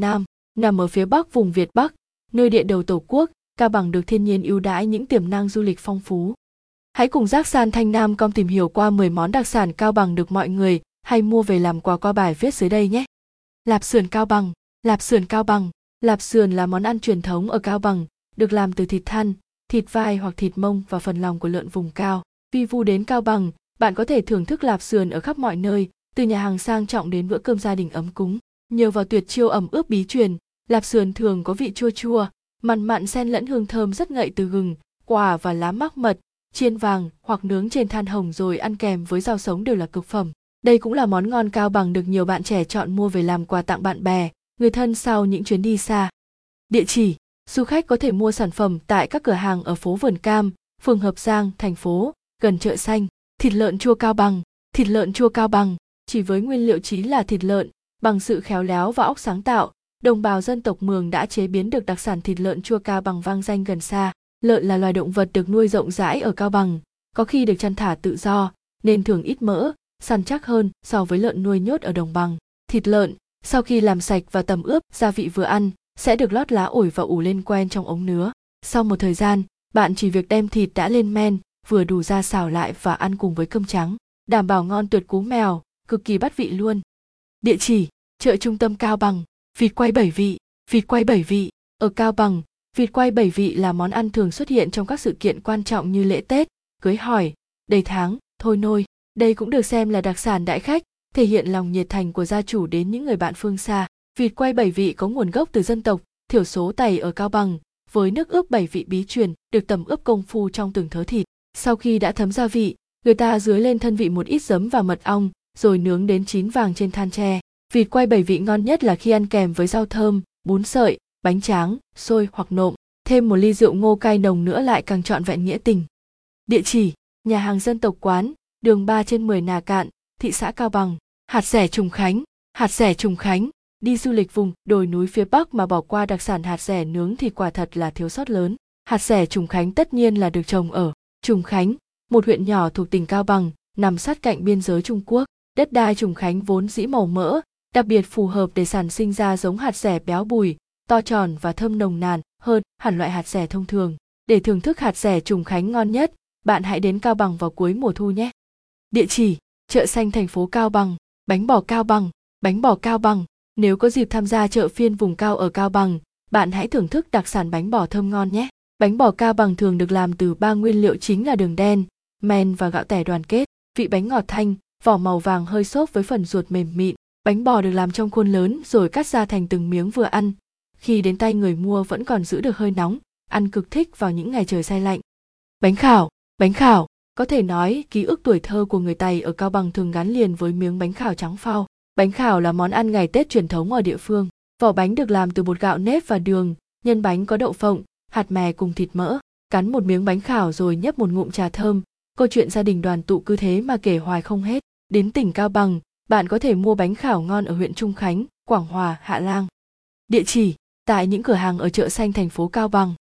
Nam, nằm ở phía bắc vùng Việt Bắc, nơi địa đầu tổ quốc, Cao Bằng được thiên nhiên ưu đãi những tiềm năng du lịch phong phú. Hãy cùng Gazsan Thanh Nam Com tìm hiểu qua 10 món đặc sản Cao Bằng được mọi người hay mua về làm quà qua bài viết dưới đây nhé. Lạp sườn Cao Bằng. Lạp sườn Cao Bằng. Lạp sườn là món ăn truyền thống ở Cao Bằng, được làm từ thịt thăn, thịt vai hoặc thịt mông và phần lòng của lợn vùng cao. Vì vu đến Cao Bằng, bạn có thể thưởng thức lạp sườn ở khắp mọi nơi, từ nhà hàng sang trọng đến bữa cơm gia đình ấm cúng. Nhờ vào tuyệt chiêu ẩm ướp bí truyền, lạp sườn thường có vị chua chua, mặn mặn xen lẫn hương thơm rất ngậy từ gừng, quả và lá mắc mật, chiên vàng hoặc nướng trên than hồng rồi ăn kèm với rau sống đều là cực phẩm. Đây cũng là món ngon Cao Bằng được nhiều bạn trẻ chọn mua về làm quà tặng bạn bè, người thân sau những chuyến đi xa. Địa chỉ: du khách có thể mua sản phẩm tại các cửa hàng ở phố Vườn Cam, phường Hợp Giang, thành phố, gần chợ Xanh. Thịt lợn chua Cao Bằng. Thịt lợn chua Cao Bằng chỉ với nguyên liệu chính là thịt lợn, bằng sự khéo léo và óc sáng tạo, đồng bào dân tộc Mường đã chế biến được đặc sản thịt lợn chua Cao Bằng vang danh gần xa. Lợn là loài động vật được nuôi rộng rãi ở Cao Bằng, có khi được chăn thả tự do, nên thường ít mỡ, săn chắc hơn so với lợn nuôi nhốt ở đồng bằng. Thịt lợn, sau khi làm sạch và tẩm ướp gia vị vừa ăn, sẽ được lót lá ổi và ủ lên quen trong ống nứa. Sau một thời gian, bạn chỉ việc đem thịt đã lên men, vừa đủ ra xào lại và ăn cùng với cơm trắng. Đảm bảo ngon tuyệt cú mèo, cực kỳ bắt vị luôn. Địa chỉ: chợ trung tâm Cao Bằng. Vịt quay 7 vị. Vịt quay 7 vị. Ở Cao Bằng, vịt quay 7 vị là món ăn thường xuất hiện trong các sự kiện quan trọng như lễ Tết, cưới hỏi, đầy tháng, thôi nôi. Đây cũng được xem là đặc sản đãi khách, thể hiện lòng nhiệt thành của gia chủ đến những người bạn phương xa. Vịt quay 7 vị có nguồn gốc từ dân tộc thiểu số Tày ở Cao Bằng, với nước ướp 7 vị bí truyền được tẩm ướp công phu trong từng thớ thịt. Sau khi đã thấm gia vị, người ta dưới lên thân vị một ít giấm và mật ong, rồi nướng đến chín vàng trên than tre. Vịt quay 7 vị ngon nhất là khi ăn kèm với rau thơm, bún sợi, bánh tráng, xôi hoặc nộm. Thêm một ly rượu ngô cay nồng nữa lại càng trọn vẹn nghĩa tình. Địa chỉ: nhà hàng dân tộc quán, đường 3/10 Nà Cạn, thị xã Cao Bằng. Hạt dẻ Trùng Khánh. Hạt dẻ Trùng Khánh. Đi du lịch vùng đồi núi phía Bắc mà bỏ qua đặc sản hạt dẻ nướng thì quả thật là thiếu sót lớn. Hạt dẻ Trùng Khánh tất nhiên là được trồng ở Trùng Khánh, một huyện nhỏ thuộc tỉnh Cao Bằng, nằm sát cạnh biên giới Trung Quốc. Đất đai Trùng Khánh vốn dĩ màu mỡ, đặc biệt phù hợp để sản sinh ra giống hạt dẻ béo bùi, to tròn và thơm nồng nàn hơn hẳn loại hạt dẻ thông thường. Để thưởng thức hạt dẻ Trùng Khánh ngon nhất, bạn hãy đến Cao Bằng vào cuối mùa thu nhé. Địa chỉ: chợ Xanh thành phố Cao Bằng. Bánh bò Cao Bằng. Bánh bò Cao Bằng. Nếu có dịp tham gia chợ phiên vùng cao ở Cao Bằng, bạn hãy thưởng thức đặc sản bánh bò thơm ngon nhé. Bánh bò Cao Bằng thường được làm từ 3 nguyên liệu chính là đường đen, men và gạo tẻ đoàn kết. Vị bánh ngọt thanh, vỏ màu vàng hơi xốp với phần ruột mềm mịn. Bánh bò được làm trong khuôn lớn rồi cắt ra thành từng miếng vừa ăn. Khi đến tay người mua vẫn còn giữ được hơi nóng, ăn cực thích vào những ngày trời se lạnh. Bánh khảo. Bánh khảo. Có thể nói, ký ức tuổi thơ của người Tày ở Cao Bằng thường gắn liền với miếng bánh khảo trắng phao. Bánh khảo là món ăn ngày Tết truyền thống ở địa phương. Vỏ bánh được làm từ bột gạo nếp và đường, nhân bánh có đậu phộng, hạt mè cùng thịt mỡ. Cắn một miếng bánh khảo rồi nhấp một ngụm trà thơm, câu chuyện gia đình đoàn tụ cứ thế mà kể hoài không hết. Đến tỉnh Cao Bằng, bạn có thể mua bánh khảo ngon ở huyện Trùng Khánh, Quảng Hòa, Hạ Lang. Địa chỉ: tại những cửa hàng ở chợ Xanh thành phố Cao Bằng.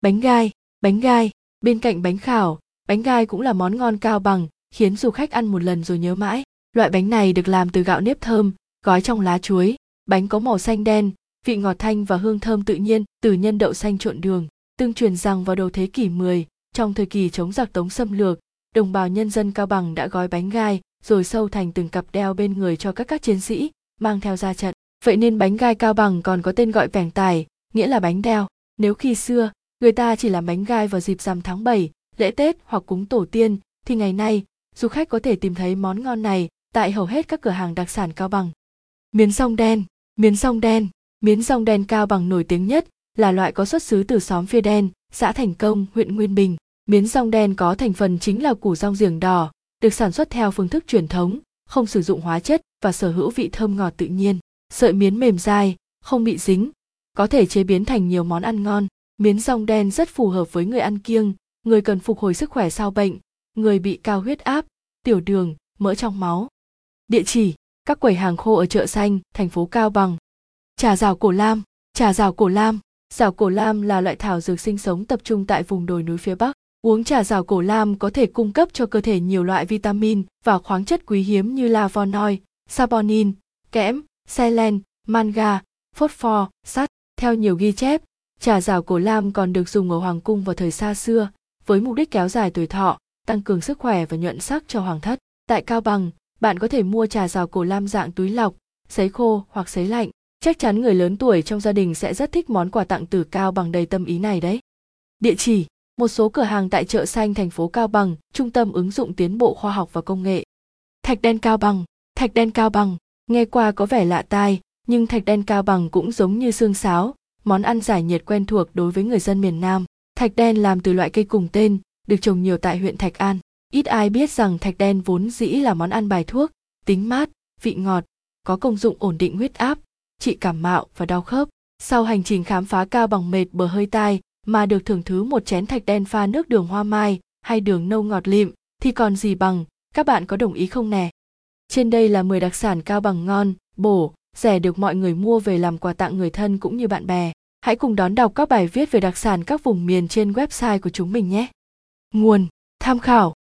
Bánh gai. Bánh gai. Bên cạnh bánh khảo, bánh gai cũng là món ngon Cao Bằng, khiến du khách ăn một lần rồi nhớ mãi. Loại bánh này được làm từ gạo nếp thơm, gói trong lá chuối. Bánh có màu xanh đen, vị ngọt thanh và hương thơm tự nhiên từ nhân đậu xanh trộn đường. Tương truyền rằng vào đầu thế kỷ 10, trong thời kỳ chống giặc Tống xâm lược, đồng bào nhân dân Cao Bằng đã gói bánh gai rồi sâu thành từng cặp đeo bên người cho các chiến sĩ mang theo ra trận. Vậy nên bánh gai Cao Bằng còn có tên gọi bẻng tài, nghĩa là bánh đeo. Nếu khi xưa, người ta chỉ làm bánh gai vào dịp rằm tháng 7, lễ Tết hoặc cúng tổ tiên, thì ngày nay, du khách có thể tìm thấy món ngon này tại hầu hết các cửa hàng đặc sản Cao Bằng. Miến rong đen. Miến rong đen. Miến rong đen Cao Bằng nổi tiếng nhất là loại có xuất xứ từ xóm Phia Đen, xã Thành Công, huyện Nguyên Bình. Miến rong đen có thành phần chính là củ rong giềng đỏ, được sản xuất theo phương thức truyền thống, không sử dụng hóa chất và sở hữu vị thơm ngọt tự nhiên. Sợi miến mềm dai, không bị dính, có thể chế biến thành nhiều món ăn ngon. Miến rong đen rất phù hợp với người ăn kiêng, người cần phục hồi sức khỏe sau bệnh, người bị cao huyết áp, tiểu đường, mỡ trong máu. Địa chỉ: các quầy hàng khô ở chợ Xanh, thành phố Cao Bằng. Trà rào cổ lam. Trà rào cổ lam. Rào cổ lam là loại thảo dược sinh sống tập trung tại vùng đồi núi phía Bắc. Uống trà rào cổ lam có thể cung cấp cho cơ thể nhiều loại vitamin và khoáng chất quý hiếm như flavonoid, saponin, kẽm, selen, manga, phốt pho, sắt. Theo nhiều ghi chép, trà giảo cổ lam còn được dùng ở hoàng cung vào thời xa xưa với mục đích kéo dài tuổi thọ, tăng cường sức khỏe và nhuận sắc cho hoàng thất. Tại Cao Bằng, bạn có thể mua trà giảo cổ lam dạng túi lọc, sấy khô hoặc sấy lạnh. Chắc chắn người lớn tuổi trong gia đình sẽ rất thích món quà tặng từ Cao Bằng đầy tâm ý này đấy. Địa chỉ: một số cửa hàng tại chợ xanh thành phố Cao Bằng, Trung tâm ứng dụng tiến bộ khoa học và công nghệ. Thạch đen Cao Bằng. Thạch đen Cao Bằng nghe qua có vẻ lạ tai, nhưng thạch đen Cao Bằng cũng giống như xương sáo, món ăn giải nhiệt quen thuộc đối với người dân miền Nam. Thạch đen làm từ loại cây cùng tên, được trồng nhiều tại huyện Thạch An. Ít ai biết rằng thạch đen vốn dĩ là món ăn bài thuốc, tính mát, vị ngọt, có công dụng ổn định huyết áp, trị cảm mạo và đau khớp. Sau hành trình khám phá Cao Bằng mệt bờ hơi tai mà được thưởng thứ một chén thạch đen pha nước đường hoa mai hay đường nâu ngọt lịm thì còn gì bằng, các bạn có đồng ý không nè? Trên đây là 10 đặc sản Cao Bằng ngon, bổ, rẻ được mọi người mua về làm quà tặng người thân cũng như bạn bè. Hãy cùng đón đọc các bài viết về đặc sản các vùng miền trên website của chúng mình nhé. Nguồn: tham khảo